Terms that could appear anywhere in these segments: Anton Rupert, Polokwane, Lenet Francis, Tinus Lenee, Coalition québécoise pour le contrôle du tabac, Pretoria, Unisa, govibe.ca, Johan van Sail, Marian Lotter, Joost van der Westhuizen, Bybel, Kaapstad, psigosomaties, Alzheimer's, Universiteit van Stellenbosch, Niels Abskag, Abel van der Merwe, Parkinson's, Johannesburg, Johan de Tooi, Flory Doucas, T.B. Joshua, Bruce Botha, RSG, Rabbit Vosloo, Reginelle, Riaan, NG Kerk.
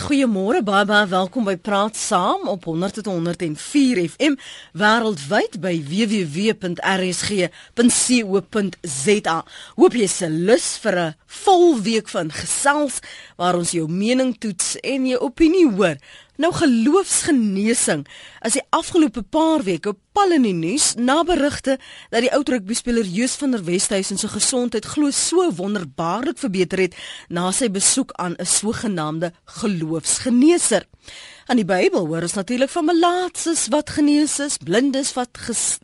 Goeiemôre, baie baie welkom by Praat Saam op 100.104 FM wêreldwyd by www.rsg.co.za. Hoop jy se lus vir 'n vol week van gesels waar ons jou mening toets en jou opinie hoor. Nou, geloofsgenesing is die afgelope paar weke pal in die nuus na berigte dat die oud-rugbyspeler Joost van der Westhuizen se gesondheid glo so wonderbaarlik verbeter het na sy besoek aan 'n sogenaamde geloofsgeneeser. In die Bybel hoor ons natuurlik van melaatses wat genees is, blindes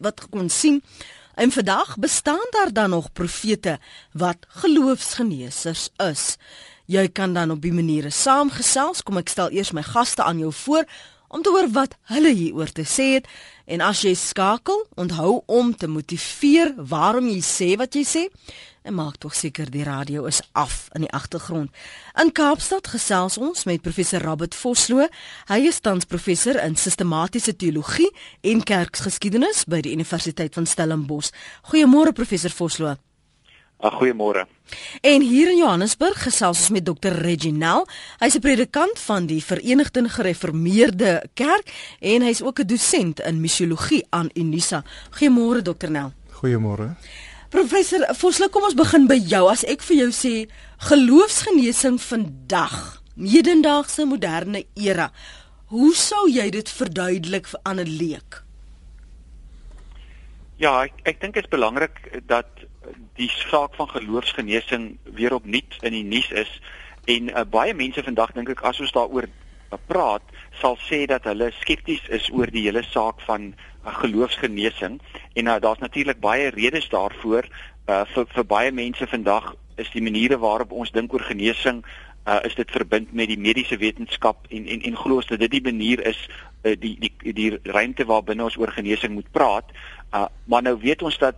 wat kon sien. En vandag bestaan daar dan nog profete wat geloofsgeneesers is. Jy kan dan op die maniere saamgesels. Kom, ek stel eers my gaste aan jou voor om te hoor wat hulle hieroor te sê het. En as jy skakel, onthou om te motiveer waarom jy sê wat jy sê. En maak tog seker die radio is af in die agtergrond. In Kaapstad gesels ons met professor Rabbit Vosloo. Hy is tans professor in sistematiese teologie en kerksgeskiedenis by die Universiteit van Stellenbosch. Goeiemôre professor Vosloo. Goeiemôre. En hier in Johannesburg gesels ons met dokter Reginelle. Hy is 'n predikant van die Verenigde Gereformeerde Kerk en hy is ook 'n dosent in missiologie aan Unisa. Goeiemôre dokter Nel. Goeiemôre. Professor Vosloo, kom ons begin by jou. As ek vir jou sê geloofsgenesing vandag, hedendaagse moderne era, hoe sou jy dit verduidelik aan 'n leek? Ja, ek dink dit is belangrik dat die saak van geloofsgenesing weer opnuut in die nuus is en baie mense vandag, dink ek, as ons daaroor praat, sal sê dat hulle skepties is oor die hele saak van geloofsgenesing en daar's natuurlik baie redes daarvoor. Vir baie mense vandag is die maniere waarop ons dink oor genesing is dit verbind met die mediese wetenskap en glo ons dat dit die manier is, die ruimte waarbinne ons oor genesing moet praat, maar nou weet ons dat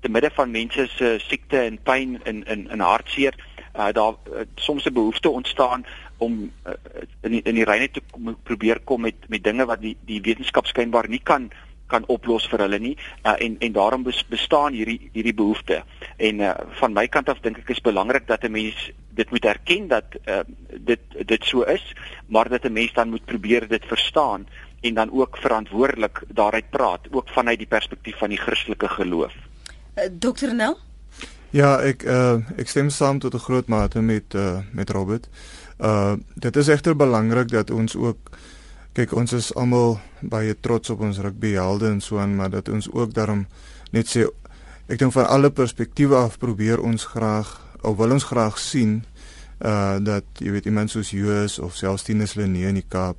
te midde van mense se siekte en pyn in hartseer, daar soms 'n behoefte ontstaan om in die reine te probeer kom met dinge wat die wetenskap skynbaar nie kan oplos vir hulle nie, en daarom bestaan hierdie behoefte. En van my kant af dink ek is belangrik dat 'n mens dit moet erken dat dit so is, maar dat 'n mens dan moet probeer dit verstaan en dan ook verantwoordelik daaruit praat, ook vanuit die perspektief van die Christelike geloof. Dr. Nel? Ja, ek stem saam tot 'n groot mate met Robert. Dit is egter belangrik dat ons ook, kyk, ons is almal baie trots op ons rugbyhelde en so aan, maar dat ons ook daarom net sê, ek dink van alle perspektiewe af probeer ons graag, of wil ons graag sien, dat, jy weet, iemand soos Joos of selfs Tinus Lenee in die Kaap,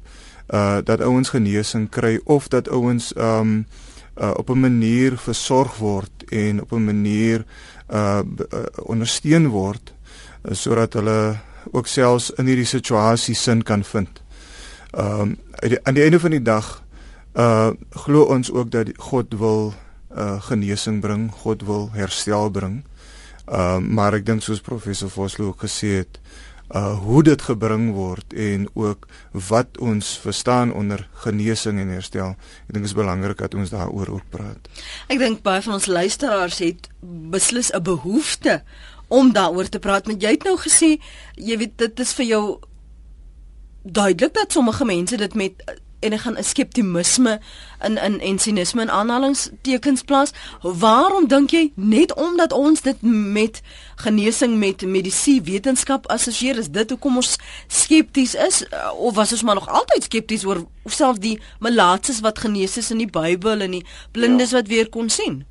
dat ouens genesing kry, of dat ouens op 'n manier versorg word en op 'n manier ondersteun word sodat hulle ook selfs in hierdie situasie sin kan vind. Aan die einde van die dag glo ons ook dat God wil genesing bring, God wil herstel bring. Maar ek dink soos professor Vosloo ook gesê het, hoe dit gebring word en ook wat ons verstaan onder genesing en herstel. Ek dink dit is belangrik dat ons daaroor ook praat. Ek dink baie van ons luisteraars het beslis 'n behoefte om daaroor te praat, want jy het nou gesê, jy weet, dit is vir jou duidelik dat sommige mense dit met enige skeptisisme en sinisme en aanhalingstekens plaas. Waarom dink jy net omdat ons dit met genesing met mediese wetenskap assosieer, is dit hoekom ons skepties is? Of was ons maar nog altyd skepties oor selfs die melaatses wat genees is in die Bybel en die blindes wat weer kon sien?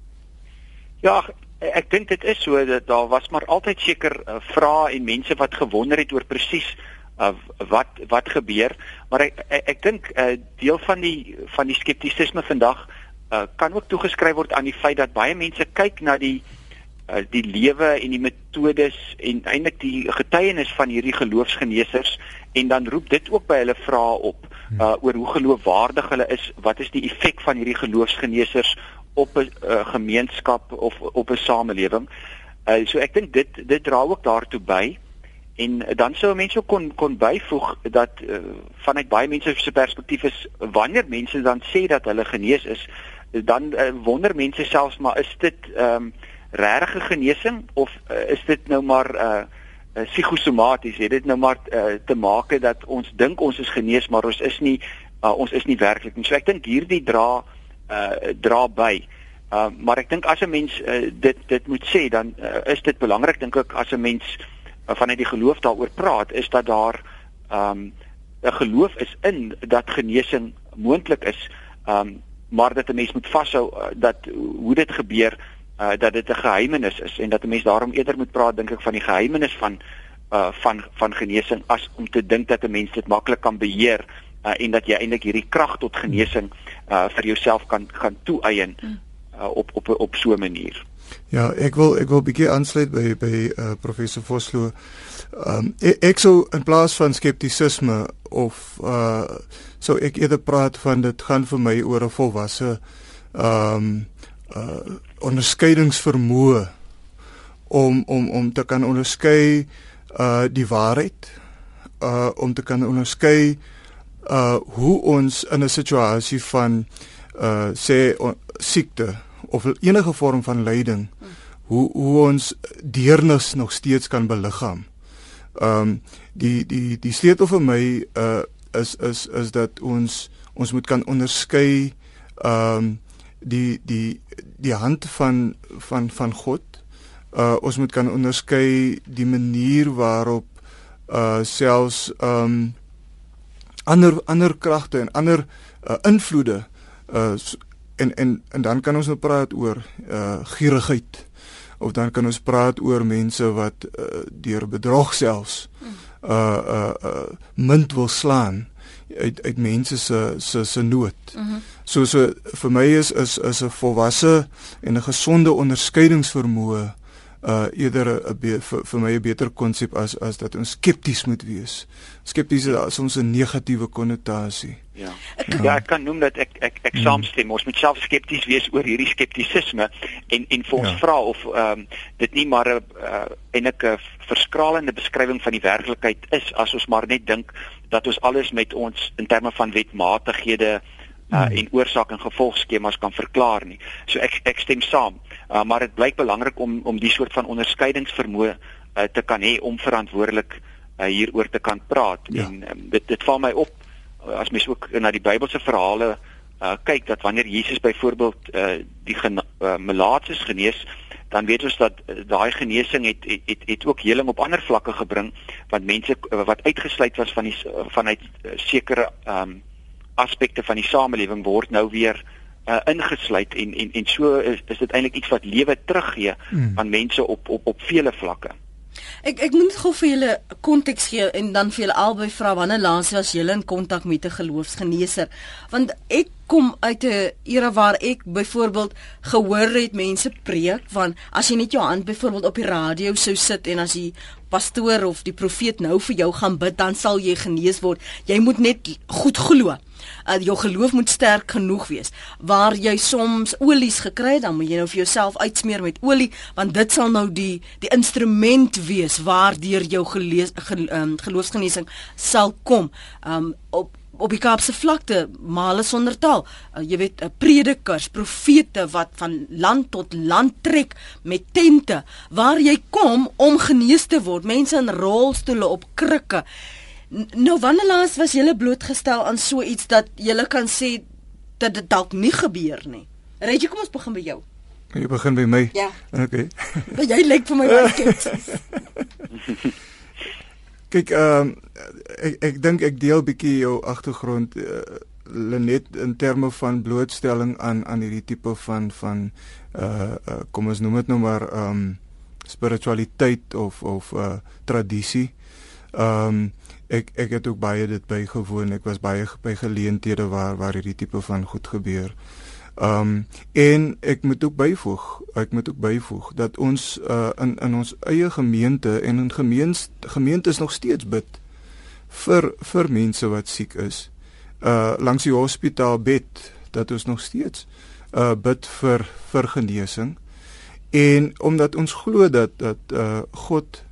Ja, ek dink dit is so dat daar was maar altyd seker vrae en mense wat gewonder het oor presies wat gebeur, maar ek dink deel van die skeptisisme vandag kan ook toegeskryf word aan die feit dat baie mense kyk na die lewe en die metodes en eintlik die getuienis van hierdie geloofsgeneesers en dan roep dit ook by hulle vrae op oor hoe geloofwaardig hulle is, wat is die effek van hierdie geloofsgeneesers op 'n gemeenskap of op 'n samelewing. So ek dink dit dra ook daartoe by. En dan sou mense ook kon byvoeg dat vanuit baie mense se perspektief is, wanneer mense dan sê dat hulle genees is, dan wonder mense selfs maar, is dit regte genesing of is dit nou maar psigosomaties het dit nou maar te maak dat ons dink ons is genees, maar ons is nie werklik nie. So ek dink hierdie dra by. Maar ek dink as 'n mens dit moet sê, dan is dit belangrik dink ek as 'n mens vanuit die geloof daaroor praat, is dat daar 'n geloof is in dat genesing moontlik is, maar dat 'n mens moet vashou dat hoe dit gebeur, dat dit 'n geheimenis is en dat 'n mens daarom eerder moet praat dink ek van die geheimenis van genesing as om te dink dat 'n mens dit maklik kan beheer en dat jy eintlik hierdie krag tot genesing vir jouself kan toeëien op so 'n manier. Ja, ek wil bietjie aansluit by professor Vosloo. Ek sou in plaas van skeptisisme of sou ek eerder praat van dit gaan vir my oor 'n volwasse onderscheidingsvermoë om te kan onderskei die waarheid, om te kan onderskei hoe ons in 'n situasie van sê siekte of enige vorm van lyding, hoe ons deernis nog steeds kan beliggaam. Die sleutel vir my is dat ons moet kan onderskei die hand van God. Ons moet kan onderskei die manier waarop selfs ander kragte en ander invloede en dan kan ons nou praat oor gierigheid, of dan kan ons praat oor mense wat deur bedrog selfs munt wil slaan uit mense se nood. So vir my is 'n volwasse en 'n gesonde onderskeidingsvermoë eerder vir my 'n beter konsep as dat ons skepties moet wees. Skepties is soms 'n negatiewe konnotasie. Ja, ek kan noem dat ek saamstem. Ons moet self skepties wees oor hierdie skeptisisme en vir ons vra of dit nie maar 'n enige verskralende beskrywing van die werklikheid is as ons maar net dink dat ons alles met ons in terme van wetmatighede en oorsaak en gevolgskemas kan verklaar nie. So ek stem saam, maar dit blyk belangrik om die soort van onderskeidingsvermoë te kan hê om verantwoordelik hieroor te kan praat. Ja. En dit val my op as mens ook na die Bybelse verhale kyk, dat wanneer Jesus byvoorbeeld die malaatses genees, dan weet ons dat daai genesing het ook heling op ander vlakke gebring, want mense wat uitgesluit was vanuit sekere aspekte van die samelewing word nou weer ingesluit en so is dit eintlik iets wat lewe teruggee aan mense op vele vlakke. Ek moet gou vir julle konteks gee en dan vir julle albei vra wanneer laas was julle in kontak met 'n geloofsgeneeser, want ek kom uit 'n era waar ek byvoorbeeld gehoor het mense preek van as jy net jou hand byvoorbeeld op die radio sou sit en as jy pastoor of die profeet nou vir jou gaan bid, dan sal jy genees word. Jy moet net goed glo. Jou geloof moet sterk genoeg wees. Waar jy soms olies gekry het, dan moet jy nou vir jouself uitsmeer met olie, want dit sal nou die instrument wees waardeur jou geloofsgenesing sal kom. Op die Kaapse vlakte, male sonder taal, jy weet, predikers, profete wat van land tot land trek met tente, waar jy kom om genees te word, mense in rolstoele op krikke. Nou, wanneer laas was julle blootgestel aan so iets dat julle kan sê dat dit dalk nie gebeur nie? Reggie, kom ons begin by jou. Jy begin by my? Ja. Okay. Maar jy lyk vir my baie skepties. Kyk, ek dink ek deel bietjie jou agtergrond, Lenet, in terme van blootstelling aan hierdie tipe van kom ons noem dit nou maar spiritualiteit of tradisie. Ek het ook baie dit bygewoon. Ek was baie by geleenthede waar hierdie tipe van goed gebeur. En ek moet ook byvoeg dat ons in ons eie gemeente en in gemeentes nog steeds bid vir mense wat siek is. Langs die hospitaal bid dat ons nog steeds bid vir genesing. En omdat ons glo dat God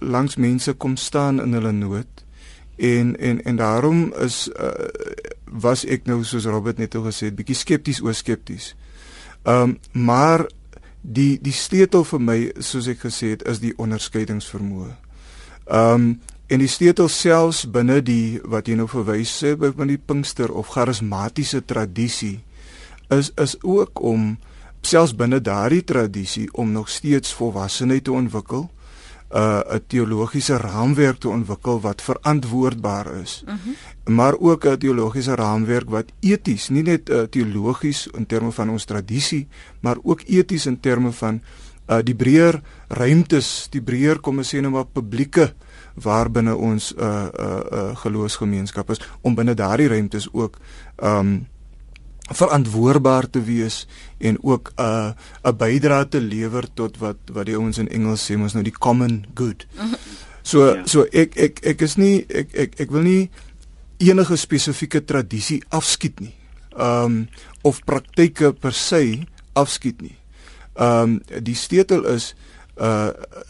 langs mense kom staan in hulle nood en daarom is was ek nou soos Robert net al gesê het bietjie skepties. Maar Die sleutel vir my, soos ek gesê het, is die onderskeidingsvermoë. En die sleutel selfs binne die, wat jy nou verwys het, binne die Pinkster of charismatiese tradisie, is ook om, selfs binne daardie tradisie, om nog steeds volwassenheid te ontwikkel, 'n teologiese raamwerk te ontwikkel wat verantwoordbaar is, maar ook 'n teologiese raamwerk wat eties, nie net teologies in terme van ons tradisie, maar ook eties in terme van die breër ruimtes, die breër, kom ons sê nou maar, publieke, waar binne ons geloofsgemeenskap is, om binne daardie ruimtes ook verantwoordbaar te wees en ook 'n bydrae te lewer tot wat die ouens in Engels sê, ons nou die common good. So ek is nie ek wil nie enige spesifieke tradisie afskiet nie. Of praktyke per se afskiet nie. Die stetel is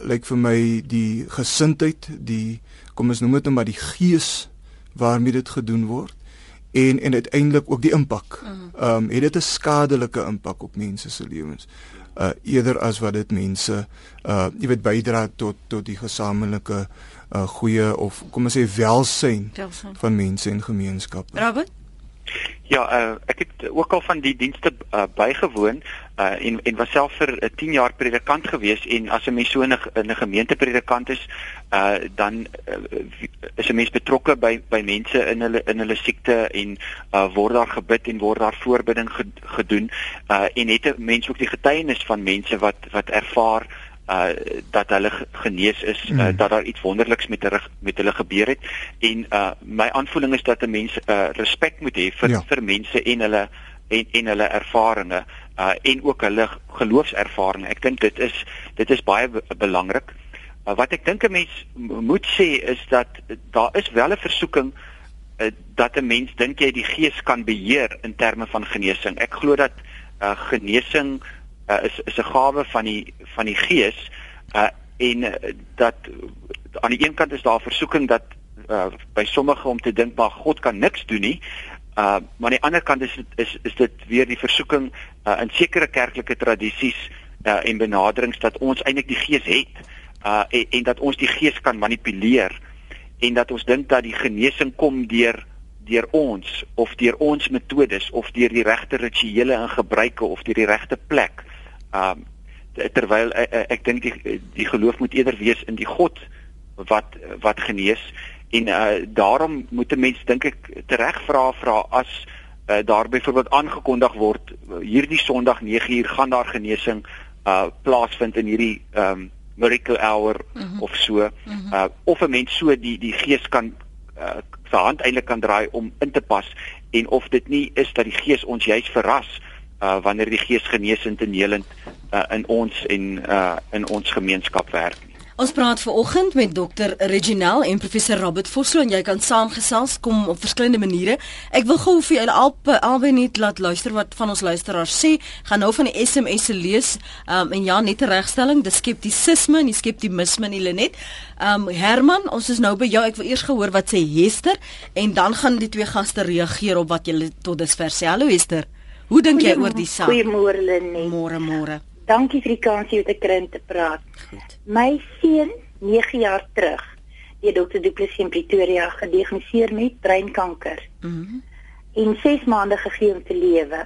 lyk vir my die gesindheid, die kom ons noem dit nou maar die gees waarmee dit gedoen word. En uiteindelik ook die impak. Het dit 'n skadelike impak op mense se lewens, eerder as wat dit mense bydra tot die gesamentlike goeie of kom ons sê welsyn van mense en gemeenskappe. Robert? Ja, ek het ook al van die dienste bygewoon en was self vir 10 jaar predikant gewees, en as 'n mens so in 'n gemeente predikant is, dan is 'n mens betrokke by mense in hulle siekte, en word daar gebid en word daar voorbidding gedoen, en het 'n mens ook die getuienis van mense wat ervaar dat hulle genees is, dat daar iets wonderliks met hulle gebeur het, en my aanvoeling is dat 'n mens respek moet hê vir mense en hulle en hulle ervarings, en ook hulle geloofservaring. Ek dink dit is baie belangrik. Wat ek dink 'n mens moet sê is dat daar is wel 'n versoeking dat 'n mens dink jy die gees kan beheer in terme van genesing. Ek glo dat genesing is 'n gawe van die gees, en dat aan die een kant is daar 'n versoeking dat by sommige om te dink maar God kan niks doen nie, maar aan die ander kant is dit weer die versoeking in sekere kerklike tradisies en benaderings dat ons eintlik die gees het, en dat ons die gees kan manipuleer, en dat ons dink dat die genesing kom deur ons, of deur ons metodes, of deur die regte rituele en gebruike, of deur die regte plek. Terwyl ek dink die geloof moet eerder wees in die God wat genees, en daarom moet 'n mens dink ek tereg vra as daar byvoorbeeld aangekondig word, hierdie Sondag 9:00 gaan daar genesing plaasvind in hierdie miracle hour of so, of 'n mens so die gees kan sy hand eintlik kan draai om in te pas, en of dit nie is dat die gees ons juist verras wanneer die gees geneesend en helend in ons en in ons gemeenskap werk. Ons praat vanoggend met Dr. Reginelle en Professor Rabbit Vosloo, en jy kan saamgesels, kom op verskillende maniere. Ek wil gou vir julle albei net laat luister wat van ons luisteraars sê. Gaan nou van die SMS'e lees, en ja, net 'n regstelling, dis skeptisisme en die skeptimisme nie, Lenet. Herman, ons is nou by jou. Ek wil eers gehoor wat sê Hester, en dan gaan die twee gaste reageer op wat julle tot dusver sê. Hallo Hester, hoe dink jy oor die saak? Goeiemôre Lenet. Môre. Dankie vir die kansie wat ek kry om te praat. Goed. My seun, 9 jaar terug, deur Dr. Du Plessis in Pretoria gediagnoseer met breinkanker. En 6 maande gegee om te lewe.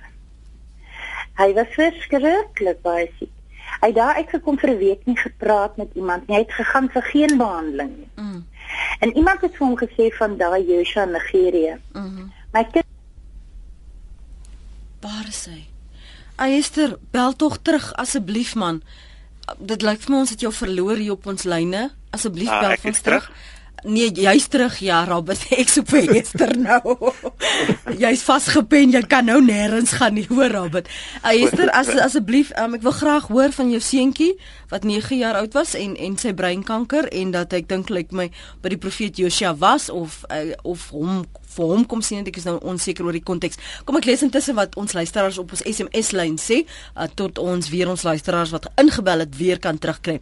Hy was verskriklik baie siek. Hy het daar uitgekom vir 'n week, nie gepraat met iemand nie. Hy het gegaan vir geen behandeling nie. En iemand het vir hom gesê van daai Joshua in Nigerië. My kind, waar is hy? Esther, bel tog terug asseblief man. Dit lyk vir my ons het jou verloor hier op ons lyne. Asseblief bel ons terug. Nee, jy's terug, ja Robert, ek soek vir Esther nou. Jy's vasgepen, jy kan nou nêrens gaan nie, hoor Robert. Esther, asseblief, ek wil graag hoor van jou seentjie wat 9 jaar oud was en sy breinkanker, en dat ek dink lyk my by die profeet Joshua was, of hom vir hom kom sien, en ek is nou onseker oor die konteks. Kom ek lees intussen wat ons luisteraars op ons SMS-lyn sê, tot ons weer ons luisteraars wat ingebel het weer kan terugkry.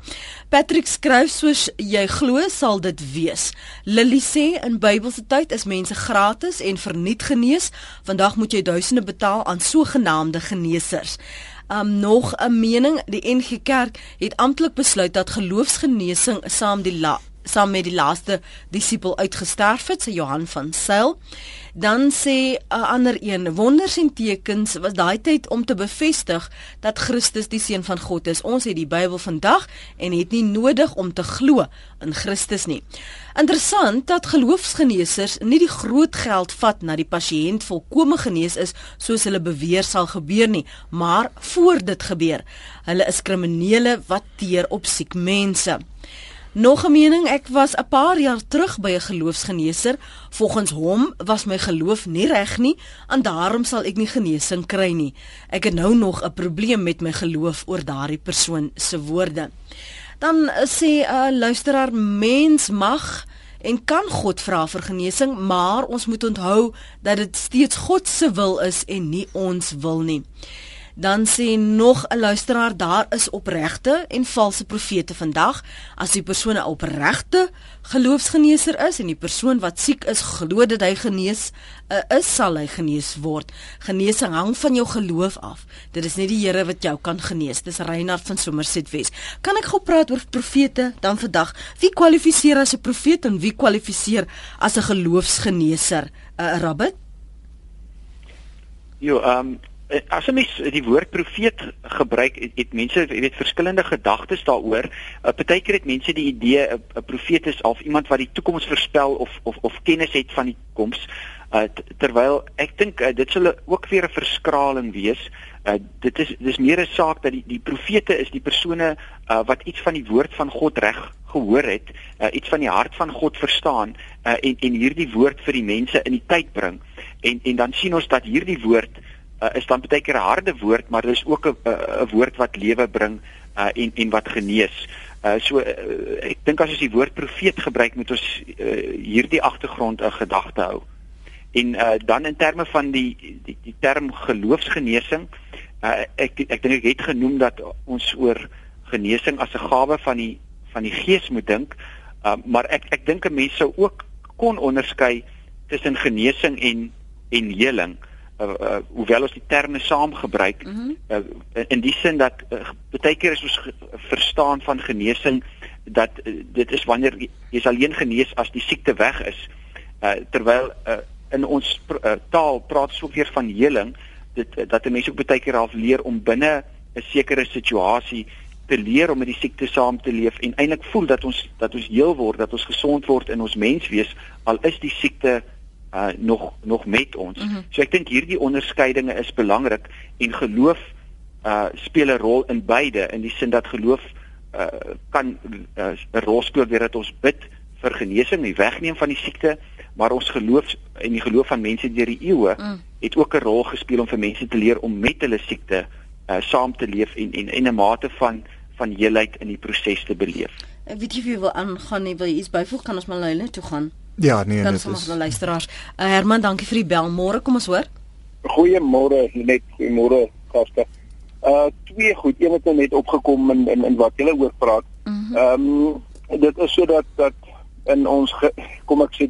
Patrick skryf, soos jy glo sal dit wees. Lily sê, in Bybelse tyd is mense gratis en verniet genees, vandag moet jy duisende betaal aan sogenaamde geneesers. nog 'n mening. Die NG Kerk het amptelik besluit dat geloofsgenesing saam met die laaste disipel uitgesterf het, sê Johan van Sail. Dan sê 'n ander een, wonders en tekens was daai tyd om te bevestig dat Christus die seun van God is. Ons het die Bybel vandag en het nie nodig om te glo in Christus nie. Interessant dat geloofsgeneesers nie die groot geld vat na die pasiënt volkome genees is soos hulle beweer sal gebeur nie, maar voor dit gebeur. Hulle is kriminele wat teer op siek mense. Nog 'n mening, ek was 'n paar jaar terug by 'n geloofsgeneeser. Volgens hom was my geloof nie reg nie en daarom sal ek nie genesing kry nie. Ek het nou nog 'n probleem met my geloof oor daardie persoon se woorde. Dan sê 'n luisteraar, mens mag en kan God vra vir genesing, maar ons moet onthou dat dit steeds God se wil is en nie ons wil nie. Dan sê nog 'n luisteraar, daar is opregte en valse profete vandag. As die persoon 'n opregte geloofsgeneeser is en die persoon wat siek is glo dat hy genees is, sal hy genees word. Genesing hang van jou geloof af. Dit is nie die Here wat jou kan genees. Dis Reinhard van Somerset West. Kan ek gou praat oor profete dan vandag? Wie kwalifiseer as 'n profeet en wie kwalifiseer as 'n geloofsgeneeser? Rabbit? As 'n mens die woord profeet gebruik, het mense verskillende gedagtes daaroor. Partykeer het mense die idee 'n profeet is of iemand wat die toekoms voorspel of kennis het van die toekoms. Terwyl ek dink dit sal ook weer 'n verskraling wees. Dit is meer 'n saak dat die profete is die persone wat iets van die woord van God reg gehoor het, iets van die hart van God verstaan en hierdie woord vir die mense in die tyd bring. En dan sien ons dat hierdie woord is dan baie keer 'n harde woord, maar dis ook 'n woord wat lewe bring en wat genees. Ek dink as ons die woord profeet gebruik, moet ons hierdie agtergrond 'n gedagte hou. En dan in terme van die term geloofsgenesing, ek dink ek het genoem dat ons oor genesing as 'n gawe van die Gees moet dink, maar ek dink 'n mens sou ook kon onderskei tussen genesing en heling. Hoewel ons die terme saam gebruik, in die sin dat baie keer is ons verstaan van genesing dat dit is wanneer jy alleen genees as die siekte weg is, terwyl in ons taal praat so weer van heling, dat die mense ook baie keer half leer om binne 'n sekere situasie te leer om met die siekte saam te leef en eintlik voel dat ons heel word, dat ons gesond word in ons menswees, al is die siekte nog met ons. So ek dink hierdie onderskeidinge is belangrik en geloof speel 'n rol in beide, in die sin dat geloof kan 'n rol speel deur dat ons bid vir genesing, die wegneem van die siekte, maar ons geloof en die geloof van mense deur die eeue het ook 'n rol gespeel om vir mense te leer om met hulle siekte saam te leef en 'n mate van heelheid in die proses te beleef. Ek weet nie of jy wil aangaan nie, wil jy iets byvoeg, kan ons maar luister toe gaan. Ja, nee, dit is. Ons luisteraars. Herman, dankie vir die bel. Môre, kom ons hoor. Goeiemôre, net goeiemôre gaste. Twee goed, een wat net opgekom in wat julle oor praat. Dit is sodat in ons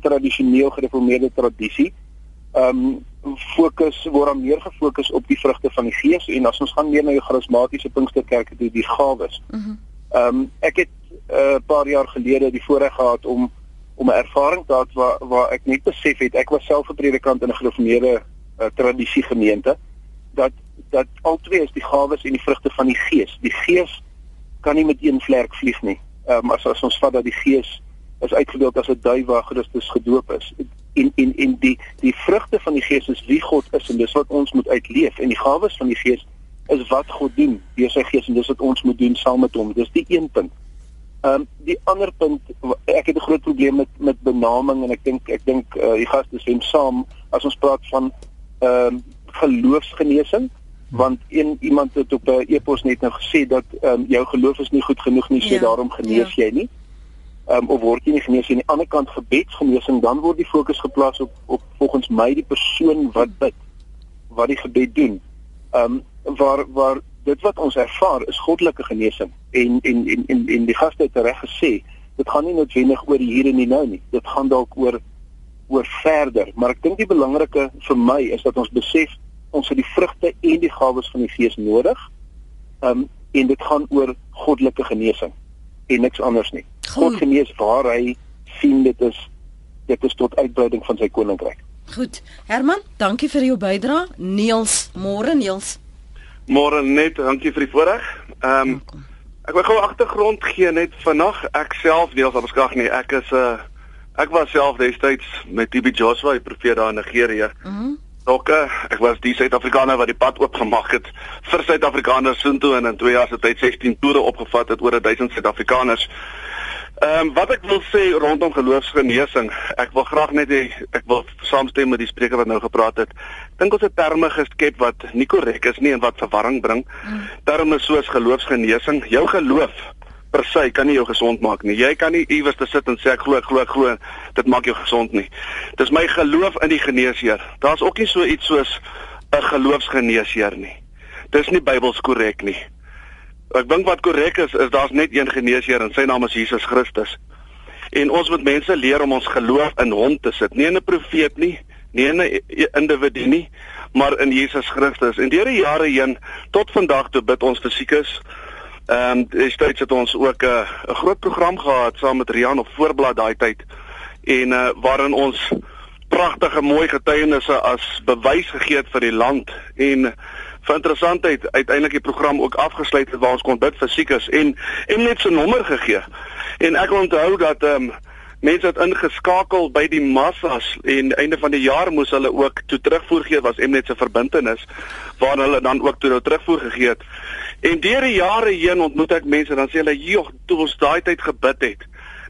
tradisioneel gereformeerde tradisie, word dan meer gefokus op die vrugte van die Gees, en as ons gaan meer na die charismatiese Pinksterkerke toe, die gawes. Ek het 'n paar jaar gelede die voorreg gehad om 'n ervaring te hê waar ek net besef het, ek was self 'n predikant in 'n gereformeerde tradisie gemeente, dat albei is die gawes en die vrugte van die Gees. Die Gees kan nie met een vlerk vlieg nie. As ons vat dat die Gees is uitgebeeld as 'n duif waar Christus gedoop is. En die vrugte van die Gees is wie God is, en dis wat ons moet uitleef. En die gawes van die Gees is wat God doen deur sy Gees, en dis wat ons moet doen saam met hom. Dis die een punt. Die ander punt, ek het 'n groot probleem met benaming, en ek dink die gaste stem saam as ons praat van geloofsgenesing, want iemand het op 'n e-pos net nou gesê dat jou geloof is nie goed genoeg nie, so ja, daarom genees jy nie. Of word jy nie genees nie. Aan die ander kant gebedsgenesing, dan word die fokus geplaas op volgens my die persoon wat bid, wat die gebed doen. Waar dit wat ons ervaar is goddelike genesing, en die gaste het reg gesê, dit gaan nie noodwendig oor die hier en die nou nie, dit gaan dalk oor verder, maar ek dink die belangrike vir my is dat ons besef, ons het die vrugte en die gawes van die Gees nodig, en dit gaan oor goddelike genesing en niks anders nie. God genees waar hy sien dit is tot uitbreiding van sy koninkryk. Goed, Herman, dankie vir jou bydrae. Niels, môre Niels. Môre net, dankie vir die voorreg. Ek wil gou agtergrond gee net vandag. Ek self Niels Abskag nie. Ek was self destyds met T.B. Joshua, die profeet daar in Nigerië. Ek was die Suid-Afrikaner wat die pad oopgemaak het vir Suid-Afrikaners soontoe en in 2 jaar se tyd 16 toere opgevat het oor 1000 Suid-Afrikaners. Wat ek wil sê rondom geloofsgenesing, ek wil saamstem met die spreker wat nou gepraat het. Dink ons het terme geskep wat nie korrek is nie en wat verwarring bring. Terme soos geloofsgenesing, jou geloof per se kan nie jou gesond maak nie. Jy kan nie iewers te sit en sê ek glo, dit maak jou gesond nie. Dis my geloof in die geneesheer. Daar's ook nie so iets soos 'n geloofsgeneesheer nie. Dis nie Bybels korrek nie. Ek dink wat korrek is daar's net een geneesheer en sy naam is Jesus Christus. En ons moet mense leer om ons geloof in hom te sit, nie in 'n profeet nie, nie in 'n individu nie, maar in Jesus Christus. En deur die jare heen tot vandag toe bid ons vir siekes. Destyds het ons ook 'n groot program gehad saam met Riaan op Voorblad daai tyd en waarin ons pragtige mooi getuienisse as bewys gegee het vir die land en vir interessantheid uiteindelik die program ook afgesluit het waar ons kon bid vir siekes en net so 'n nommer gegee. En ek onthou dat mense het ingeskakel by die massas en einde van die jaar moes hulle ook toe terugvoer gee, was net se verbintenis waar hulle dan ook toe terugvoer gegee het. En deur die jare heen ontmoet ek mense dan sê hulle joh, toe ons daai tyd gebid het.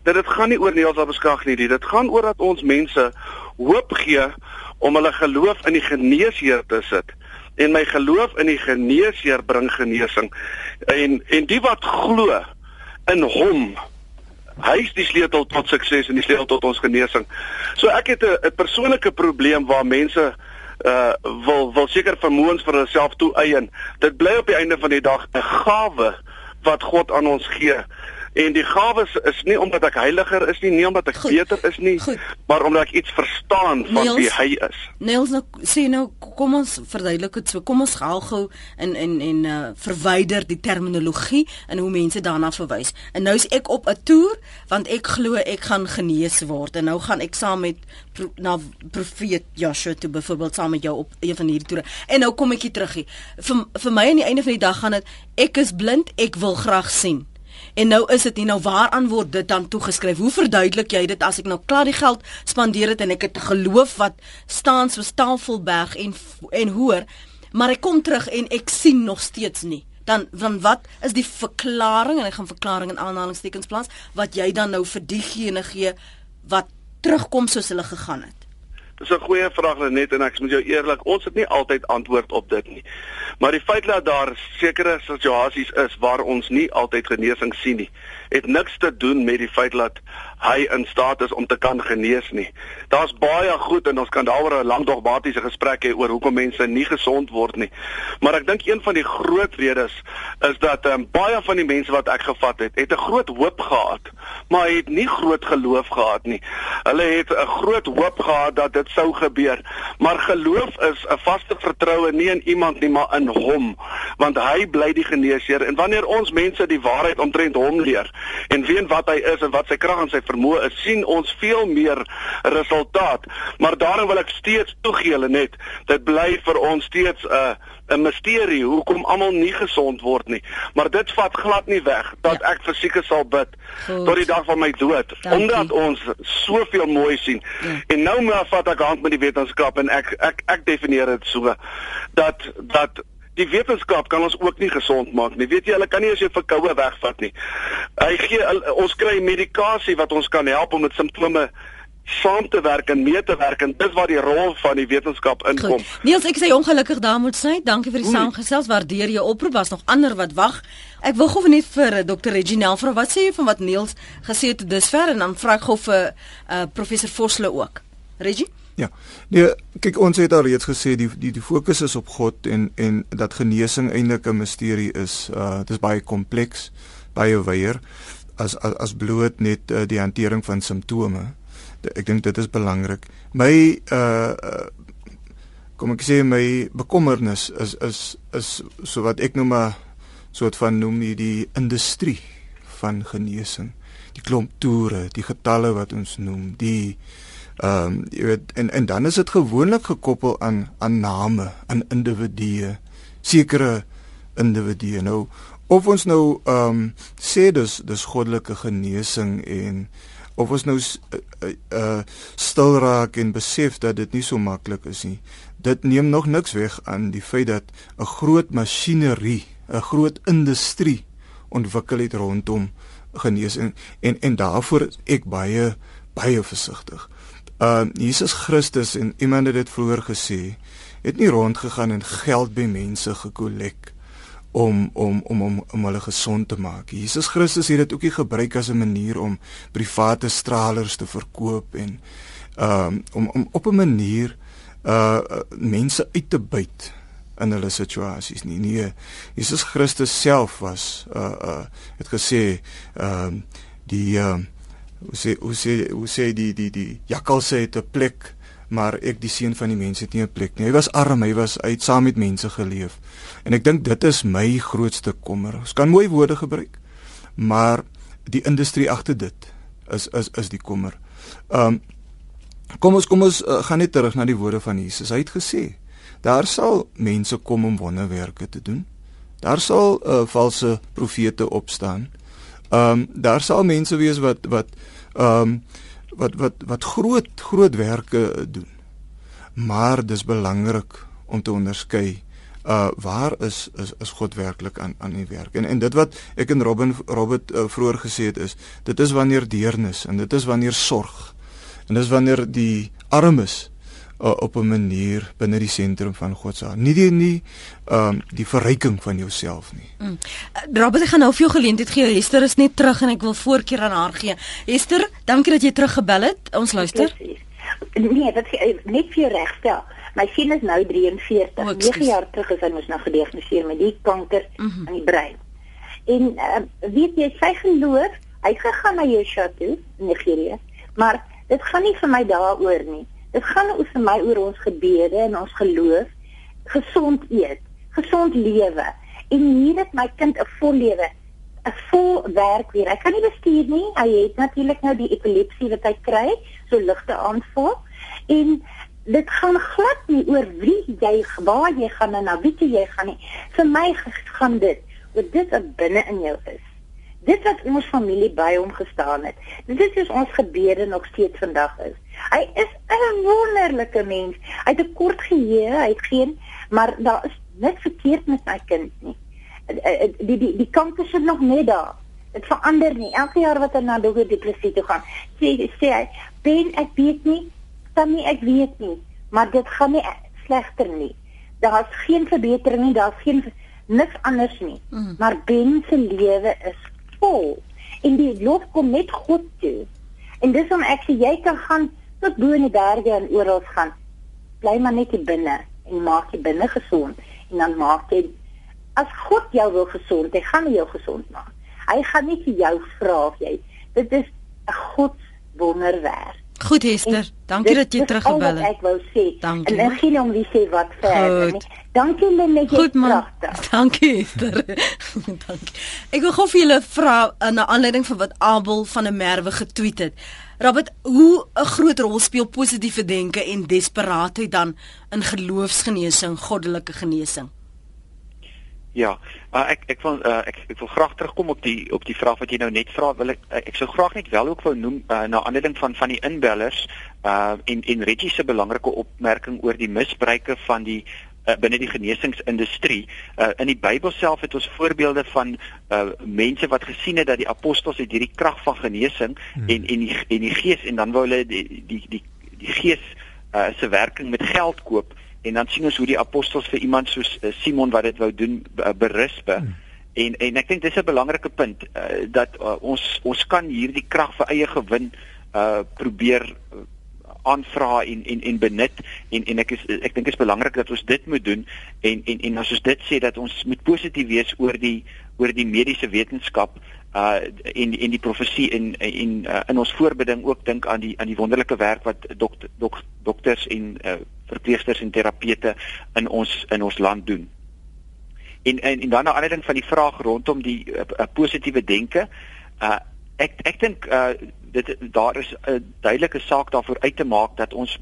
Dat dit gaan nie oor Niels Abeskag nie, dit gaan oor dat ons mense hoop gee om hulle geloof in die geneesheer te sit. En my geloof in die geneesheer bring genesing. En die wat glo in hom, hy is die sleutel tot sukses en die sleutel tot ons genesing. So ek het 'n persoonlike probleem waar mense wil seker vermoëns vir hulself toeëien. Dit bly op die einde van die dag 'n gawe wat God aan ons gee. En die gawes is nie omdat ek heiliger is nie, nie omdat ek beter is nie, maar omdat ek iets verstaan van wie hy is. Niels, nou, kom ons verduidelik het so, kom ons gou en verwyder die terminologie en hoe mense daarna verwys. En nou is ek op 'n toer, want ek glo ek gaan genees word. En nou gaan ek saam met profeet Joshua toe, byvoorbeeld saam met jou op een van hierdie toere. En nou kom ek hier terug hier. Vir my aan die einde van die dag gaan het, ek is blind, ek wil graag sien. En nou is dit nie, nou waaraan word dit dan toegeskryf? Hoe verduidelik jy dit as ek nou klaar die geld spandeer het en ek het geloof wat staan soos Tafelberg en hoor, maar ek kom terug en ek sien nog steeds nie. Dan wat is die verklaring, en ek gaan verklaring in aanhalingstekens plaas, wat jy dan nou vir diegene gee wat terugkom soos hulle gegaan het? Dis 'n goeie vraag Lenet en ek moet jou eerlik, ons het nie altyd antwoord op dit nie. Maar die feit dat daar sekere situasies is waar ons nie altyd genesing sien nie, het niks te doen met die feit dat hy in staat is om te kan genees nie. Daar's baie goed en ons kan daaroor 'n lang dogmatiese gesprek hê oor hoekom mense nie gesond word nie. Maar ek dink een van die groot redes is dat baie van die mense wat ek gevat het, het 'n groot hoop gehad, maar het nie groot geloof gehad nie. Hulle het 'n groot hoop gehad dat dit sou gebeur, maar geloof is 'n vaste vertroue nie in iemand nie, maar in hom, want hy bly die geneesheer. En wanneer ons mense die waarheid omtrent hom leer en weet wat hy is en wat sy krag en sy vermoë is, sien ons veel meer resultaat. Maar daarom wil ek steeds toegee net, dit bly vir ons steeds 'n misterie hoekom almal nie gesond word nie, maar dit vat glad nie weg dat ek vir siekes sal bid tot die dag van my dood, omdat ons soveel mooi sien. En nou maar vat ek hand met die wetenskap en ek definieer dit so dat die wetenskap kan ons ook nie gesond maak nie. Weet jy, hulle kan nie as jy verkoue wegvat nie. Ons kry medikasie wat ons kan help om met simptome saam te werk en mee te werk, en dis waar die rol van die wetenskap inkom. Goed. Niels, ek sê ongelukkig daar moet sny. Dankie vir die saamgesels, waardeer jou oproep. Was nog ander wat wag. Ek wil gou net vir Dr. Reginelle vra, wat sê jy van wat Niels gesê het dusver, en dan vra ek gou vir professor Vosloo ook. Regie? Ja. Nee, kyk, ons het al reeds gesê die fokus is op God en dat genesing eintlik 'n misterie is. Dit is baie kompleks, baie wyer as bloot net die hantering van simptome. Ek dink dit is belangrik. My my bekommernis is so wat ek noem maar soort van noem jy die industrie van genesing, die klomp toere, die getalle wat ons noem, die jy weet, en dan is dit gewoonlik gekoppel aan name, aan individue, sekere individue. Nou of ons nou sê dis goddelike genesing en of ons nou stil raak en besef dat dit nie so maklik is nie, dit neem nog niks weg aan die feit dat 'n groot masjinerie, 'n groot industrie ontwikkel het rondom genesing en daarvoor ek baie baie versigtig. Jesus Christus, en iemand het dit vroeër gesê, het nie rondgegaan en geld by mense gekollek om hulle gesond te maak. Jesus Christus het dit ook nie gebruik as 'n manier om private stralers te verkoop en om op 'n manier mense uit te buit in hulle situasies nie. Nee, Jesus Christus self was het gesê die hoe sê die jakkalse het 'n plek, maar ek die seun van die mens het nie 'n plek nie. Hy was arm, hy het saam met mense geleef. En ek dink dit is my grootste kommer. Ons kan mooi woorde gebruik, maar die industrie agter dit is die kommer. Kom ons gaan net terug na die woorde van Jesus. Hy het gesê, daar sal mense kom om wonderwerke te doen. Daar sal valse profete opstaan. Daar sal mense wees wat groot werke doen. Maar dis belangrik om te onderskei waar is God werklik aan die werk. En dit wat ek en Robert vroeër gesê het is, dit is wanneer deernis en dit is wanneer sorg. En dis wanneer die armes op 'n manier binne die sentrum van God se hart. Nie die verryking van jouself nie. Robert, ek gaan nou vir jou geleentheid gee. Esther is net terug en ek wil voorkeur aan haar gee. Esther, dankie dat jy teruggebel het. Ons luister. Nee, dat net vir jou regstel. My seun is nou 43. 9 jaar terug is hy mos nou gediagnoseer met die kanker aan die brein. En weet jy, sy geloof, hy het gegaan na Joshua toe in Nigeria, maar dit gaan nie vir my daaroor nie. Dit gaan oor vir my oor ons gebede en ons geloof, gesond eet, gesond lewe en nie dat my kind 'n vol lewe, 'n vol werk weer. Hy kan nie bestuur nie. Hy het natuurlik nou die epilepsie wat hy kry, so ligte aanval. En dit gaan glad nie oor wie jy, waar jy gaan en na wie jy gaan nie. Vir my gaan dit oor dit wat binne in jou is. Dit wat ons familie by hom gestaan het. Dit is soos ons gebede nog steeds vandag is. Hy is 'n wonderlike mens. Hy het 'n kort geheue, hy het geen, maar daar is niks verkeerd met my kind nie. Die kanker sit nog net daar. Dit verander nie. Elke jaar wat hy na dokter depressie toe gaan, sê hy, "Ben, ek weet nie, Tannie, ek weet nie, maar dit gaan nie slegter nie. Daar's geen verbetering nie, daar's geen niks anders nie." Maar Ben se lewe is vol. En die lof kom net God toe. En dis om ek sê, jy kan gaan tot bo in die berge en oral gaan. Bly maar net hier binne en maak jy binne gesond. En dan maak jy, as God jou wil gesond, hy gaan jou gesond maak. Hy gaan nie vir jou vra of jy. Dit is 'n God wonderwerk. Goed, Esther, dankie dat jy teruggebel het. Ek wou sê, dankie. En ek gee nie om wie sê wat verder nie. Dankie Lene, jy is pragtig. Dankie Esther. Dankie. Ek wil gou vir julle vra na aanleiding van wat Abel van der Merwe getweet het. Robert, hoe 'n groot rol speel positiewe denke en desperaatheid dan in geloofsgenesing, goddelike genesing? Ja, ek wil graag terugkom op die vraag wat jy nou net vra. Ek sou graag net wel ook wou noem na aanleiding van die inbellers en Reggie se belangrike opmerking oor die misbruike van die binne die genesingsindustrie. In die Bybel self het ons voorbeelde van mense wat gesien het dat die apostels het hierdie krag van genesing en die gees, en dan wou hulle die gees se werking met geld koop, en dan sien ons hoe die apostels vir iemand soos Simon wat dit wou doen berisp. En ek dink dis 'n belangrike punt dat ons kan hierdie krag vir eie gewin probeer aanvra en benut, en ek dink is belangrik dat ons dit moet doen, en as ons dit sê, dat ons moet positief wees oor die mediese wetenskap en die profesie, en in ons voorbidding ook dink aan die wonderlike werk wat dokters en verpleegsters en terapeute in ons land doen. En dan nou aanleiding van die vraag rondom die positiewe denke, ek dink daar is 'n duidelike saak daarvoor uit te maak dat ons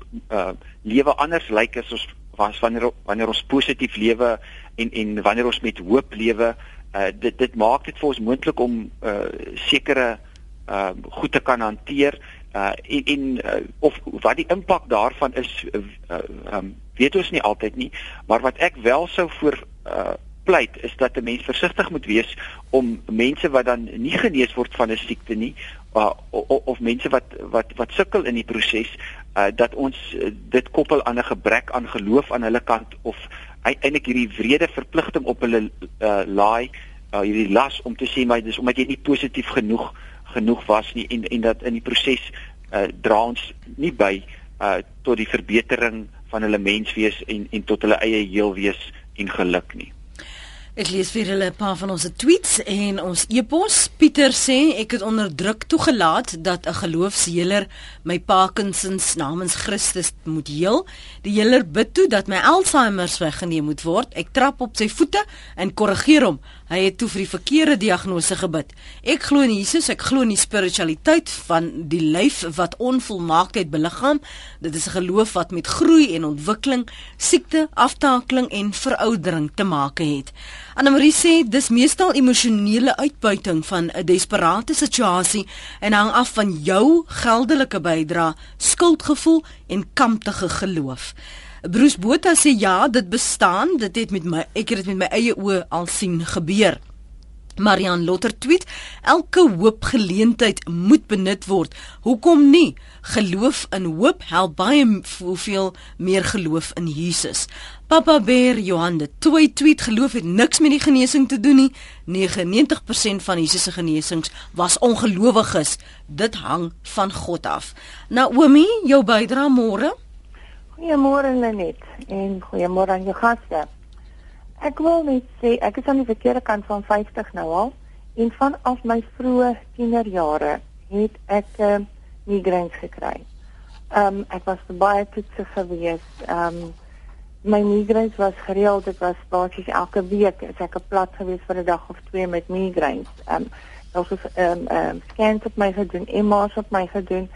lewe anders lyk as ons was wanneer ons positief lewe en wanneer ons met hoop lewe. Dit maak dit vir ons moontlik om sekere goed te kan hanteer of wat die impak daarvan is, weet ons nie altyd nie, maar wat ek wel sou voor pleit is dat 'n mens versigtig moet wees om mense wat dan nie genees word van 'n siekte nie of mense wat sukkel in die proses, dat ons dit koppel aan 'n gebrek aan geloof aan hulle kant of eintlik hierdie wrede verpligting op hulle laai, hierdie las om te sê maar dis omdat jy nie positief genoeg was nie en dat in die proses dra ons nie by tot die verbetering van hulle menswees en tot hulle eie heel wees en geluk nie. Ek lees vir julle 'n paar van ons tweets en ons e-pos. Pieter sê, ek het onder druk toegelaat dat 'n geloofsheeler my Parkinsons namens Christus moet heel. Die heeler bid toe dat my Alzheimer's weggeneem moet word. Ek trap op sy voete en korrigeer hom. Hy het toe vir die verkeerde diagnose gebid. Ek glo in Jesus, ek glo in die spiritualiteit van die lyf wat onvolmaaktheid beliggaam. Dit is 'n geloof wat met groei en ontwikkeling, siekte, aftakeling en veroudering te maak het. Annemarie sê, dis meestal emosionele uitbuiting van 'n desperate situasie en hang af van jou geldelike bydrae, skuldgevoel en kamptige geloof. Bruce Botha sê, ja, dit bestaan, dit het met my, ek het dit met my eie oë al sien gebeur. Marian Lotter tweet, elke hoopgeleentheid moet benut word. Hoekom nie? Geloof in hoop help baie hoeveel meer geloof in Jesus. Papa Beer Johan de Tooi tweet, geloof het niks met die genesing te doen nie. 99% van Jesus se genesings was ongelowiges. Dit hang van God af. Naomi, jou bydrae môre. Goeiemôre Lenet en goeiemôre aan jou gaste. Ek wil net sê, ek is aan die verkeerde kant van 50 nou al, en vanaf my vroeë tienerjare het ek migraines gekry. Ek was baie toetse gewees. My migraines was gereeld, dit was basies elke week, is ek plat gewees vir 'n dag of twee met migraines. Daar was scans op my gedoen, MR's op my gedoen.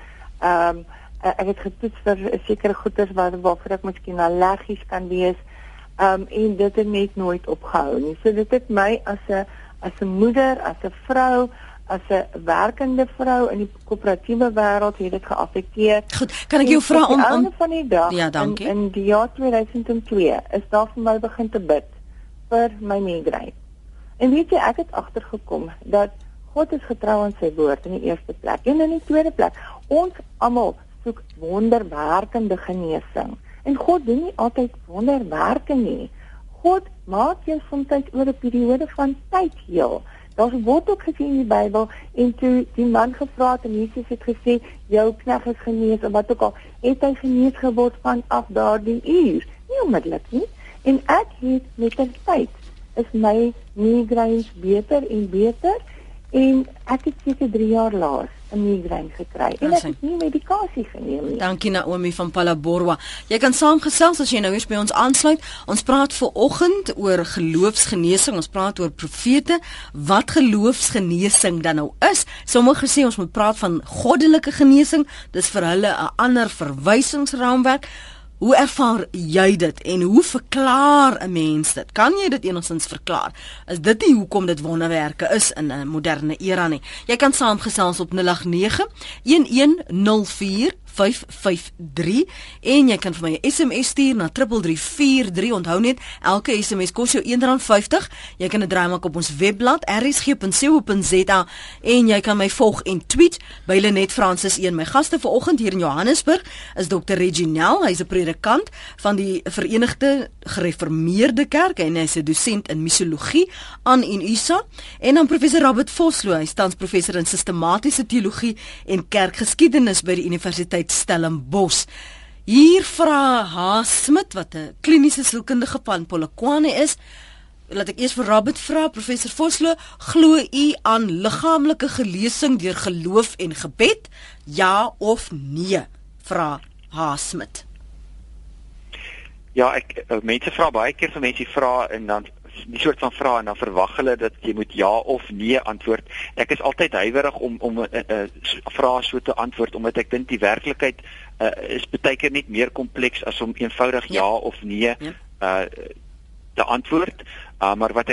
Ek het getoets vir sekere goeders waarvoor ek miskien allergies kan wees. En dit het net nooit opgehou nie. So dit het my as 'n moeder, as 'n vrou, as 'n werkende vrou in die koöperatiewe wêreld het dit geaffekteer. Goed, kan ek jou vra om aan van die dag, ja, dankie. In die jaar 2002 is daar vir my begin te bid vir my migraine. En weet jy, ek het agtergekom dat God is getrou aan sy woord in die eerste plek en in die tweede plek. Ons almal soek wonderwerkende genesing. En God doen nie altyd wonderwerke nie. God maak jou soms oor 'n periode van tyd heel. Daar word ook gesien in die Bybel, en toe die man gevra het en Jesus het gesê, jou knegg is genees, en wat ook al, het hy genees geword vanaf daardie uur. Nie onmiddellik nie. En ek het met die tyd, is my migraines beter en beter, en ek het seker 3 jaar laas 'n migraine gekry en ek het nie medikasie geneem nie. Dankie Naomi van Palaborwa. Jy kan saamgesels as jy nou eers by ons aansluit. Ons praat vanoggend oor geloofsgenesing. Ons praat oor profete, wat geloofsgenesing dan nou is. Sommige sê ons moet praat van goddelike genesing. Dis vir hulle 'n ander verwysingsraamwerk. Hoe ervaar jy dit en hoe verklaar 'n mens dit? Kan jy dit enigstens verklaar? Is dit nie hoekom dit wonderwerke is in 'n moderne era nie? Jy kan saamgesels op 089 1104553 en jy kan vir my 'n SMS stuur na 33443. Onthou net, elke SMS kos jou R1.50. Jy kan dit draai maak op ons webblad rsg.co.za en jy kan my volg en tweet by Lenet Francis 1. My gaste vanoggend hier in Johannesburg is Dr. Reginelle. Hy is 'n predikant van die Verenigde Gereformeerde Kerk en hy is 'n dosent in missiologie aan Unisa, en dan professor Rabbit Vosloo. Hy is tans professor in sistematiese teologie en kerkgeskiedenis by die Universiteit Stellenbosch. Hier vra H. Smit, wat 'n kliniese sielkundige van Polokwane is. Laat ek eers vir Robert vra, professor Vosloo, glo u aan liggaamlike genesing deur geloof en gebed? Ja of nee? Vra H. Smit. Ja, mense vra baie keer vir mense vra en dan die soort van vrae en dan verwag hulle dat jy moet ja of nee antwoord. Ek is altyd huiwerig om vrae so te antwoord, omdat ek dink die werklikheid is baie keer net meer kompleks as om eenvoudig ja of nee te antwoord. Maar wat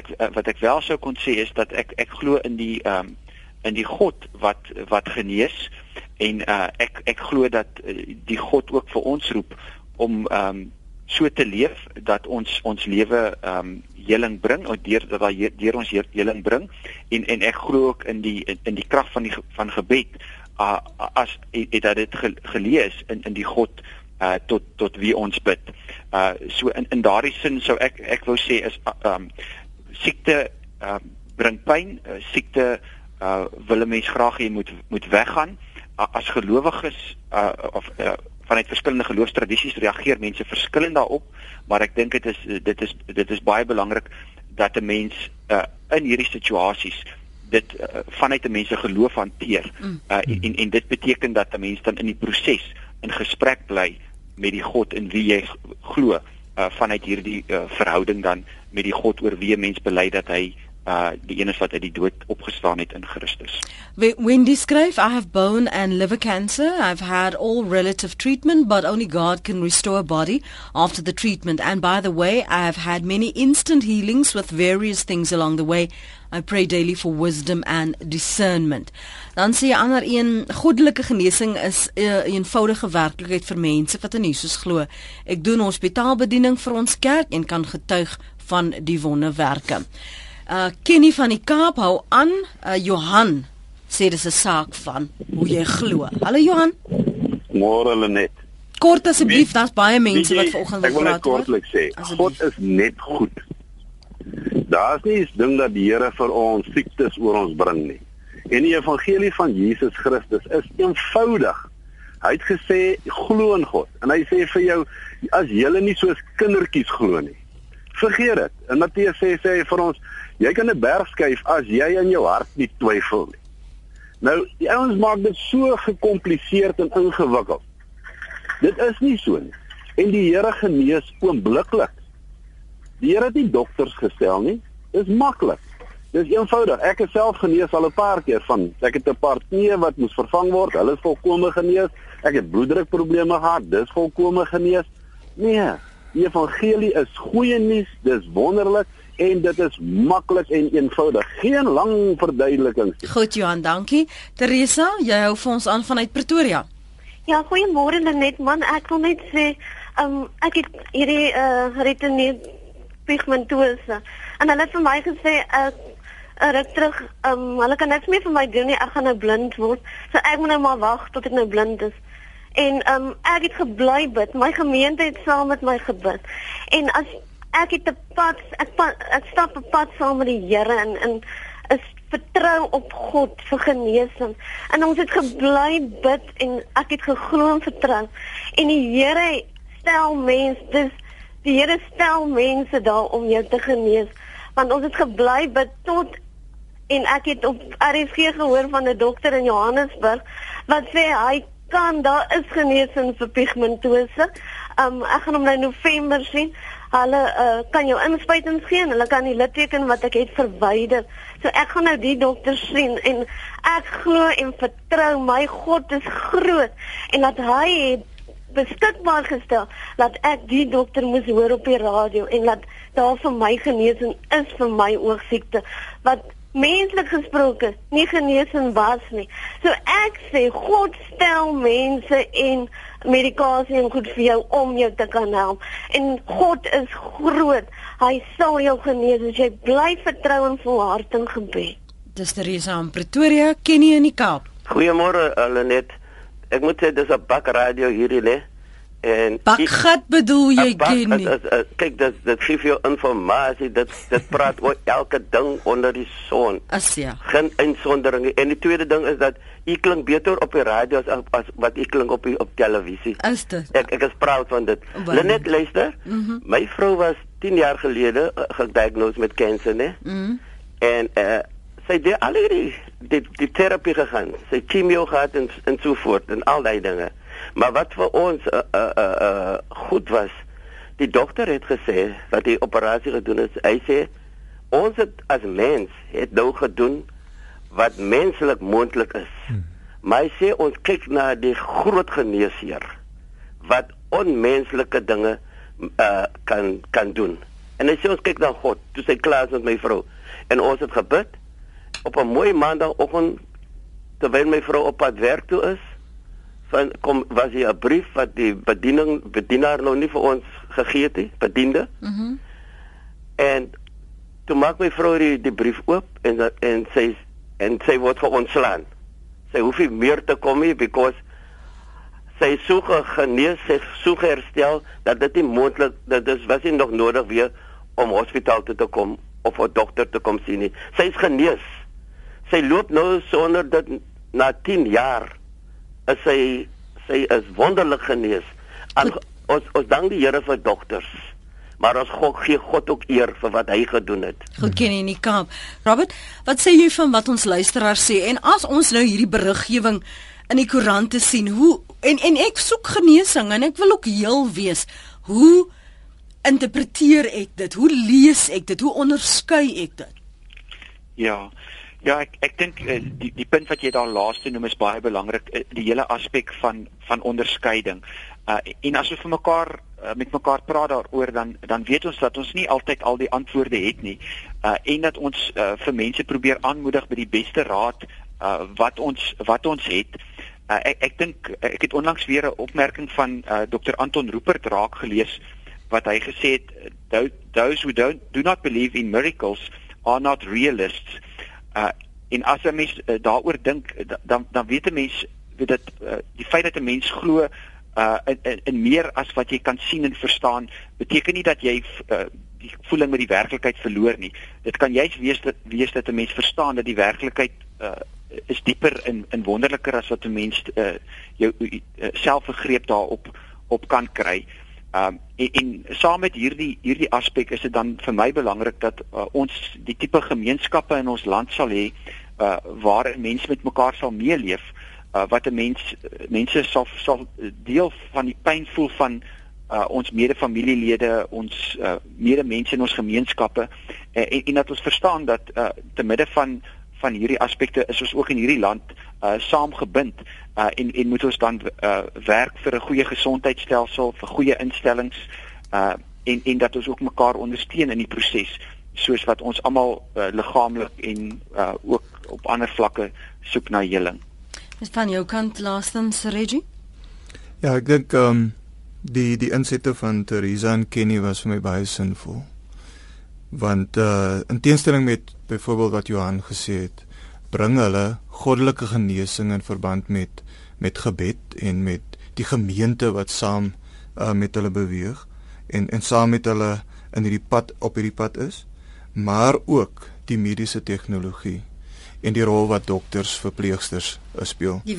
ek wel sou kon sê is dat ek glo in die God wat genees, en ek glo dat die God ook vir ons roep om so te leef dat ons lewe heling bring, deur ons heling bring, en ek glo ook in die krag van gebed, as dat dit gelees in die God tot wie ons bid. So in daardie sin sou ek wou sê is siekte bring pyn, siekte wil 'n mens graag hê moet weggaan. As gelowiges vanuit verskillende geloofstradisies reageer mense verskillend daarop, maar ek dink dit is baie belangrik dat 'n mens in hierdie situasies dit vanuit 'n mens se geloof hanteer. En dit beteken dat 'n mens dan in die proses in gesprek bly met die God in wie jy glo, vanuit hierdie verhouding dan met die God oor wie 'n mens bely dat hy die ene is wat uit die dood opgestaan het in Christus. Wendy skryf, I have bone and liver cancer. I've had all relative treatment, but only God can restore body after the treatment. And by the way, I have had many instant healings with various things along the way. I pray daily for wisdom and discernment. Dan sê ander een, goddelike genesing is 'n eenvoudige werklikheid vir mense wat in Jesus glo. Ek doen hospitaalbediening vir ons kerk en kan getuig van die wonderwerke. Kenny van die Kaap hou aan. Johan sê dis 'n saak van hoe jy glo. Hallo Johan. Môre Lenet. Kort asseblief, daar's baie mense wat vanoggend wil praat. Ek wil net kortliks sê, God is net goed. Daar's nie 'n ding dat die Here vir ons siektes oor ons bring nie. En die evangelie van Jesus Christus is eenvoudig. Hy het gesê glo in God, en hy sê vir jou, as julle nie soos kindertjies glo nie, vergeet dit. En Matteus sê vir ons, jy kan 'n berg skuif as jy in jou hart nie twyfel nie. Nou, die ouens maak dit so gekompliseerd en ingewikkeld. Dit is nie so nie. En die Here genees oombliklik. Die Here het nie dokters gestel nie. Dis maklik. Dis eenvoudig. Ek is self genees al 'n paar keer van. Ek het 'n paar knieë wat moes vervang word. Hulle is volkome genees. Ek het bloeddrukprobleme gehad. Dis volkome genees. Nee, die evangelie is goeie nuus. Dis wonderlik. En dit is maklik en eenvoudig. Geen lang verduidelikings. Goed Johan, dankie. Teresa, jy hou vir ons aan vanuit Pretoria. Ja, goeiemôre Lenet man. Ek wil net sê, ek het hierdie retinee pigmentose. En hulle het vir my gesê, ruk terug, hulle kan niks meer vir my doen nie, ek gaan nou blind word. So ek moet nou maar wag tot ek nou blind is. En ek het gebly bid. My gemeente het saam met my gebid. En as ek stap 'n pad saam met die Here en is vertrou op God vir genesing. En ons het gebly bid en ek het geglo en vertrou. En die Here stel mense daar om jou te genees. Want ons het gebly bid tot, en ek het op RSG gehoor van 'n dokter in Johannesburg wat sê hy kan, daar is genesing vir pigmentose. Ek gaan hom nou in November sien. Hulle kan jou inspuitings gee en hulle kan die litteken wat ek het verwyder. So ek gaan nou die dokter sien en ek glo en vertrou my God is groot en dat hy het beskikbaar gestel dat ek die dokter moes hoor op die radio en dat daar vir my genesing is vir my oogsiekte wat menslik gesproke nie genesing was nie. So ek sê God stel mense en medikasie en goed vir jou om jou te kan help. En God is groot. Hy sal jou genees as jy bly vertrou en volhard in gebed. Dis Teresa in Pretoria, Kenny in die Kaap. Goeiemôre Lenet. Ek moet sê dis 'n bak radio hierdie lê. En bakgat bedoel jy, Kenny? Kyk, dit gee jou informasie, dit praat oor elke ding onder die son. Ja. Geen insondering. En die tweede ding is dat jy klink beter op die radio as wat jy klink op televisie. Is dit? Ek is proud van dit. Lenet, luister, my vrou was 10 jaar gelede gediagnoseer met kanker, né? En sy het al die terapie gegaan. Sy het chemio gehad en so voort en al die dinge. Maar wat vir ons goed was, die dokter het gesê, wat die operasie gedoen is, hy sê, Ons het as mens het nou gedoen wat menselijk moontlik is. Maar hy sê ons kyk na die groot geneesheer wat onmenslike dinge kan doen. En hy sê ons kyk na God, toe sy klaar is met my vrou. En ons het gebid, op 'n mooi maandagoggend, terwyl my vrou op pad werk toe is, was hier 'n brief wat die bedienaar nou nie vir ons gegee het nie, bediende. Mm-hmm. En toe maak my vrou die brief oop en sy word geontslaan. Sy hoef nie meer te kom nie, because sy is so genees, sy is so herstel, dat dit nie moontlik, dat dit was nie nog nodig weer om hospitaal toe te kom, of 'n dokter te kom sien nie. Sy is genees. Sy loop nou sonder dat na 10 jaar is sy is wonderlik genees. Ons dank die Here vir dokters. Maar ons gee God ook eer vir wat hy gedoen het. Goed ken in die kamp. Robert, wat sê jy van wat ons luisteraars sê? En as ons nou hierdie beriggewing in die koerante sien, hoe en ek soek genesing en ek wil ook heel wees. Hoe interpreteer ek dit? Hoe lees ek dit? Hoe onderskei ek dit? Ja, ek dink die punt wat jy daar laaste noem is baie belangrik, die hele aspek van onderskeiding. En as ons met mekaar praat daaroor, dan weet ons dat ons nie altyd al die antwoorde het nie, en dat ons vir mense probeer aanmoedig by die beste raad wat ons het. Ek dink ek het onlangs weer 'n opmerking van Dr. Anton Rupert raak gelees wat hy gesê het, those who do not believe in miracles are not realists. En as 'n mens daaroor dink, dan weet 'n mens dat die feit dat 'n mens glo in meer as wat jy kan sien en verstaan, beteken nie dat jy die voeling met die werklikheid verloor nie. Dit kan juist wees dat 'n mens verstaan dat die werklikheid is dieper en wonderliker as wat 'n mens self 'n greep daarop kan kry. En saam met hierdie aspek is dit dan vir my belangrik dat ons die tipe gemeenskappe in ons land sal hê waar mense met mekaar sal meeleef, wat 'n mense sal deel van die pyn voel van ons mede-familielede, ons mede-mense in ons gemeenskappe, en dat ons verstaan dat te midde van hierdie aspekte is ons ook in hierdie land saamgebind, en moet ons dan werk vir 'n goeie gesondheidstelsel, vir goeie instellings, en dat ons ook mekaar ondersteun in die proses, soos wat ons almal liggaamlik en ook op ander vlakke soek na heling. Is van jou kant laastens, Reggie? Ja, ek dink die insette van Theresa en Kenny was vir my baie sinvol. Want in teenstelling met byvoorbeeld wat Johan gesê het, bring hulle goddelike genesing in verband met gebed en met die gemeente wat saam met hulle beweeg en saam met hulle op hierdie pad is, maar ook die mediese tegnologie en die rol wat dokters, verpleegsters speel. Die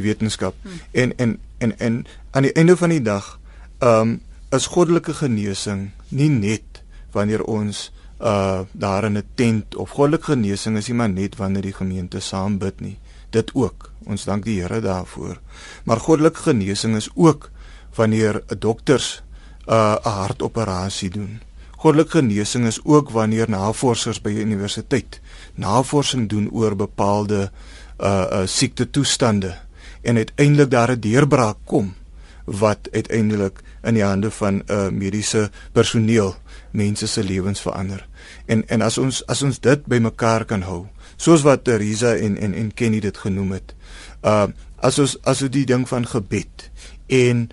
wetenskap. En aan die einde van die dag is goddelike genesing nie net wanneer ons daar in 'n tent, of goddelike genesing is nie maar net wanneer die gemeente saam bid nie. Dit ook. Ons dank die Here daarvoor. Maar goddelike genesing is ook wanneer dokters 'n hartoperasie doen. Goddelike genesing is ook wanneer navorsers by die universiteit navorsing doen oor bepaalde siekte toestande en uiteindelik daar 'n deurbraak kom wat uiteindelik in die hande van mediese personeel mense se lewens verander. En as ons dit bymekaar kan hou, soos wat Theresa en Kenny dit genoem het, as ons die ding van gebed en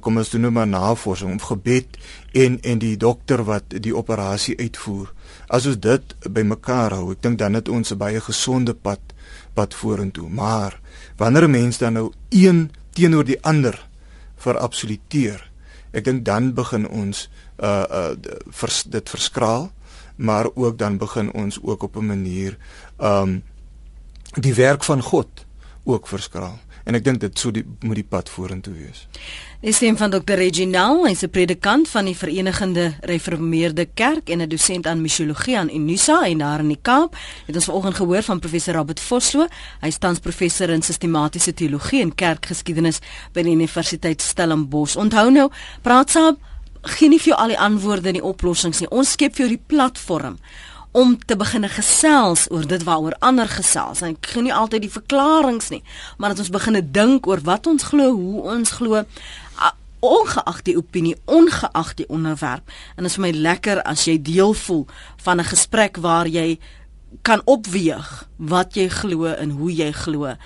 kom ons doen nou maar navorsing om gebed en die dokter wat die operasie uitvoer, as ons dit bymekaar hou, ek dink dan het ons 'n baie gesonde pad vorentoe. Maar wanneer 'n mens dan nou een teenoor die ander verabsoluteer, ek dink dan begin ons dit verskraal, maar ook dan begin ons ook op 'n manier die werk van God ook verskraal. En ek dink dit moet die pad vorentoe wees. Die stem van Dr. Reginelle, hy's 'n predikant van die Verenigde Gereformeerde Kerk en 'n dosent aan missiologie aan Unisa en daar in die Kaap. Het ons vanoggend gehoor van professor Rabbit Vosloo. Hy is tans professor in sistematiese teologie en kerkgeskiedenis by die Universiteit Stellenbosch. Onthou nou, praat saam gee nie vir jou al die antwoorde en die oplossings nie. Ons skep vir jou die platform om te begin gesels oor dit waaroor ander gesels. En ek gee nie altyd die verklaringe nie, maar dat ons begin dink oor wat ons glo, hoe ons glo, ongeag die opinie, ongeag die onderwerp. En dit is vir my lekker as jy deel voel van 'n gesprek waar jy kan opweeg wat jy glo en hoe jy glo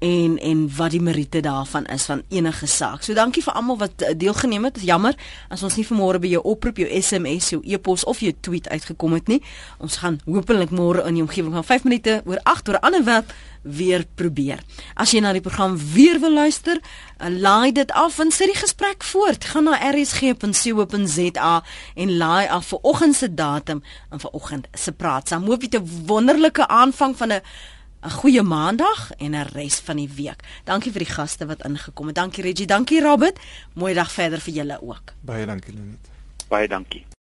en wat die meriete daarvan is van enige saak. So dankie vir almal wat deelgeneem het. Jammer as ons nie vanmôre by jou oproep, jou SMS, jou e-pos of jou tweet uitgekom het nie. Ons gaan hopelik môre in die omgewing van 5 minute oor 8 oor 'n ander web weer probeer. As jy na die program weer wil luister, laai dit af en sit die gesprek voort. Gaan na rsg.co.za en laai af vir oggend se datum en vir oggend se praat. Saam hoop jy 'n wonderlike aanvang van 'n goeie maandag en 'n res van die week. Dankie vir die gaste wat ingekom het. Dankie Reggie, dankie Robert. Mooi dag verder vir julle ook. Baie dankie Lenet. Baie dankie.